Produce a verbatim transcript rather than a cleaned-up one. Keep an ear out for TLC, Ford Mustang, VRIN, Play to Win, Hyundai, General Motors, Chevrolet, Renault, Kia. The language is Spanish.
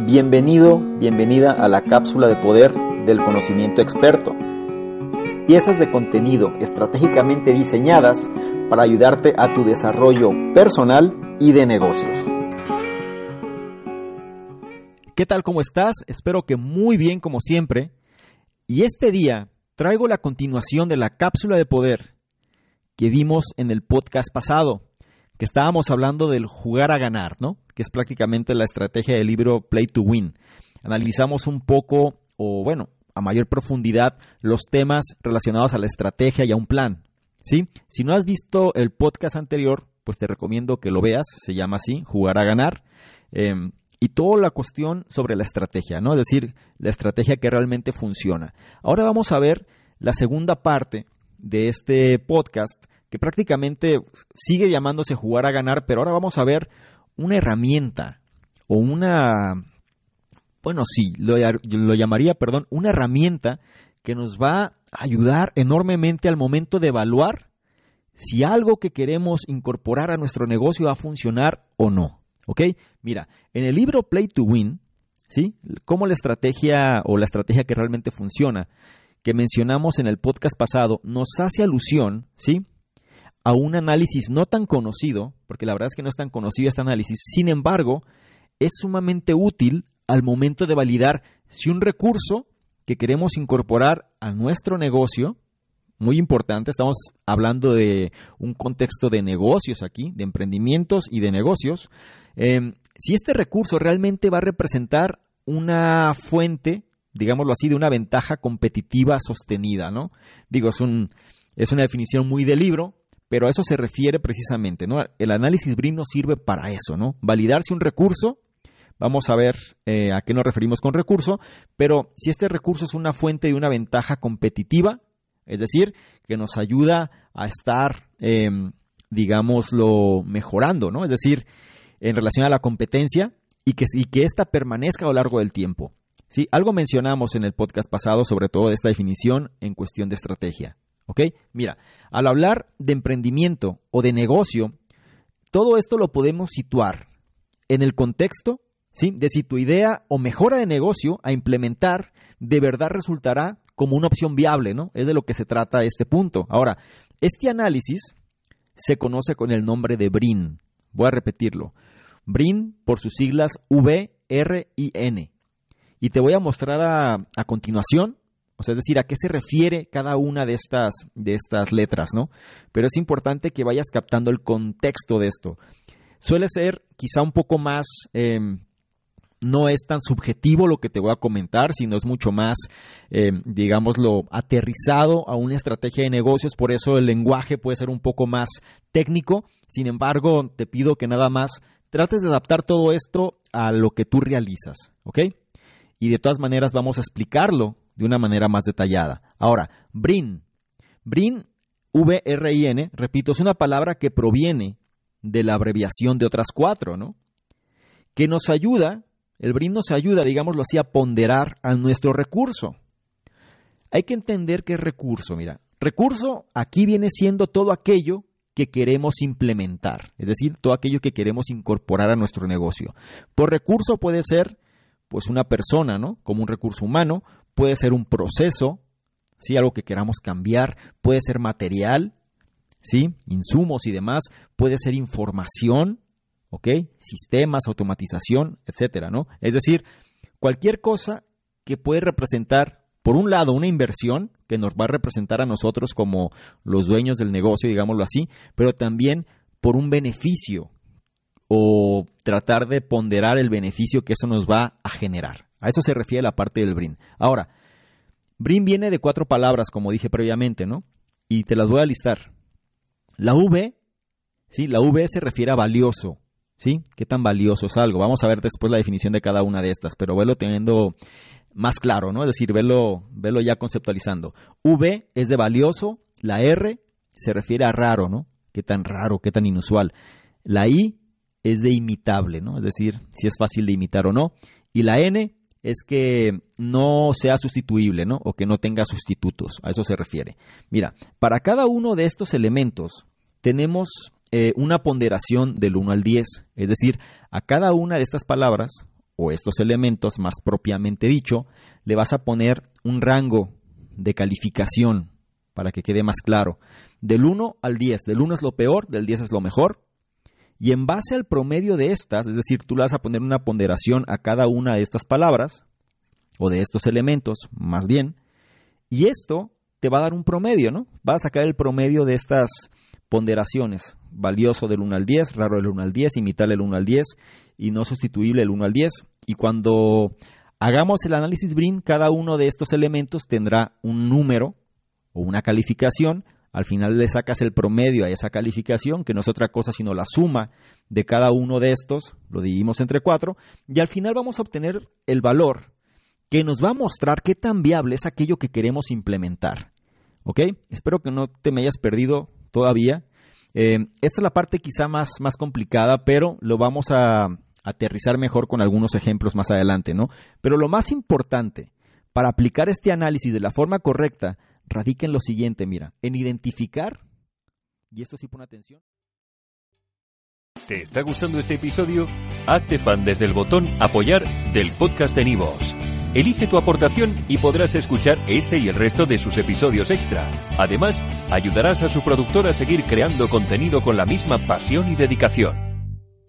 Bienvenido, bienvenida a la cápsula de poder del conocimiento experto. Piezas de contenido estratégicamente diseñadas para ayudarte a tu desarrollo personal y de negocios. ¿Qué tal? ¿Cómo estás? Espero que muy bien como siempre. Y este día traigo la continuación de la cápsula de poder que vimos en el podcast pasado, que estábamos hablando del jugar a ganar, ¿no? Que es prácticamente la estrategia del libro Play to Win. Analizamos un poco, o bueno, a mayor profundidad, los temas relacionados a la estrategia y a un plan, ¿sí? Si no has visto el podcast anterior, pues te recomiendo que lo veas. Se llama así, Jugar a Ganar. Eh, y toda la cuestión sobre la estrategia, ¿no? Es decir, la estrategia que realmente funciona. Ahora vamos a ver la segunda parte de este podcast, que prácticamente sigue llamándose Jugar a Ganar, pero ahora vamos a ver una herramienta o una... Bueno, sí, lo, lo llamaría, perdón, una herramienta que nos va a ayudar enormemente al momento de evaluar si algo que queremos incorporar a nuestro negocio va a funcionar o no, ¿ok? Mira, en el libro Play to Win, ¿sí? Cómo la estrategia o la estrategia que realmente funciona, que mencionamos en el podcast pasado, nos hace alusión, ¿sí?, a un análisis no tan conocido, porque la verdad es que no es tan conocido este análisis. Sin embargo, es sumamente útil al momento de validar si un recurso que queremos incorporar a nuestro negocio, muy importante, estamos hablando de un contexto de negocios aquí, de emprendimientos y de negocios, eh, si este recurso realmente va a representar una fuente, digámoslo así, de una ventaja competitiva sostenida, ¿no? Digo, es, un, es una definición muy de libro, pero a eso se refiere precisamente, ¿no? El análisis V R I N nos sirve para eso, ¿no? Validar si un recurso... Vamos a ver eh, a qué nos referimos con recurso, pero si este recurso es una fuente de una ventaja competitiva, es decir, que nos ayuda a estar, eh, digámoslo, mejorando, ¿no? Es decir, en relación a la competencia y que, y que ésta permanezca a lo largo del tiempo, ¿sí? Algo mencionamos en el podcast pasado, sobre todo de esta definición en cuestión de estrategia, ¿ok? Mira, al hablar de emprendimiento o de negocio, todo esto lo podemos situar en el contexto, ¿sí?, de si tu idea o mejora de negocio a implementar de verdad resultará como una opción viable, ¿no? Es de lo que se trata este punto. Ahora, este análisis se conoce con el nombre de V R I N. Voy a repetirlo. V R I N por sus siglas V R I N. Y te voy a mostrar a, a continuación, o sea, es decir, a qué se refiere cada una de estas, de estas letras, ¿no? Pero es importante que vayas captando el contexto de esto. Suele ser quizá un poco más... Eh, No es tan subjetivo lo que te voy a comentar, sino es mucho más, eh, digámoslo, aterrizado a una estrategia de negocios. Por eso el lenguaje puede ser un poco más técnico. Sin embargo, te pido que nada más trates de adaptar todo esto a lo que tú realizas, ¿ok? Y de todas maneras vamos a explicarlo de una manera más detallada. Ahora, V R I N. V R I N, V R I N, repito, es una palabra que proviene de la abreviación de otras cuatro, ¿no? Que nos ayuda... El V R I N nos ayuda, digámoslo así, a ponderar a nuestro recurso. Hay que entender qué es recurso, mira. Recurso aquí viene siendo todo aquello que queremos implementar, es decir, todo aquello que queremos incorporar a nuestro negocio. Por recurso puede ser, pues, una persona, ¿no? Como un recurso humano, puede ser un proceso, ¿sí? Algo que queramos cambiar, puede ser material, ¿sí? Insumos y demás, puede ser información, ¿ok? Sistemas, automatización, etcétera, ¿no? Es decir, cualquier cosa que puede representar, por un lado, una inversión que nos va a representar a nosotros como los dueños del negocio, digámoslo así, pero también por un beneficio o tratar de ponderar el beneficio que eso nos va a generar. A eso se refiere la parte del V R I N. Ahora, V R I N viene de cuatro palabras, como dije previamente, ¿no? Y te las voy a listar. La V, ¿sí? La V se refiere a valioso. ¿Sí? ¿Qué tan valioso es algo? Vamos a ver después la definición de cada una de estas, pero velo teniendo más claro, ¿no? Es decir, velo, velo ya conceptualizando. V es de valioso, la R se refiere a raro, ¿no? ¿Qué tan raro, qué tan inusual? La I es de imitable, ¿no? Es decir, si es fácil de imitar o no. Y la N es que no sea sustituible, ¿no? O que no tenga sustitutos, a eso se refiere. Mira, para cada uno de estos elementos tenemos... Eh, una ponderación del uno al diez, es decir, a cada una de estas palabras o estos elementos, más propiamente dicho, le vas a poner un rango de calificación para que quede más claro. Del uno al diez, del uno es lo peor, del diez es lo mejor. Y en base al promedio de estas, es decir, tú le vas a poner una ponderación a cada una de estas palabras, o de estos elementos, más bien, y esto te va a dar un promedio, ¿no? Vas a sacar el promedio de estas ponderaciones, valioso del uno al diez, raro del uno al diez, imitar el uno al diez, y no sustituible el uno al diez. Y cuando hagamos el análisis VRIN, cada uno de estos elementos tendrá un número o una calificación. Al final le sacas el promedio a esa calificación, que no es otra cosa sino la suma de cada uno de estos, lo dividimos entre cuatro, y al final vamos a obtener el valor que nos va a mostrar qué tan viable es aquello que queremos implementar. ¿Ok? Espero que no te me hayas perdido todavía. Eh, esta es la parte quizá más, más complicada, pero lo vamos a aterrizar mejor con algunos ejemplos más adelante, ¿no? Pero lo más importante para aplicar este análisis de la forma correcta radica en lo siguiente, mira, en identificar, y esto sí pone atención. ¿Te está gustando este episodio? Hazte fan desde el botón Apoyar del podcast de Nivos. Elige tu aportación y podrás escuchar este y el resto de sus episodios extra. Además, ayudarás a su productor a seguir creando contenido con la misma pasión y dedicación.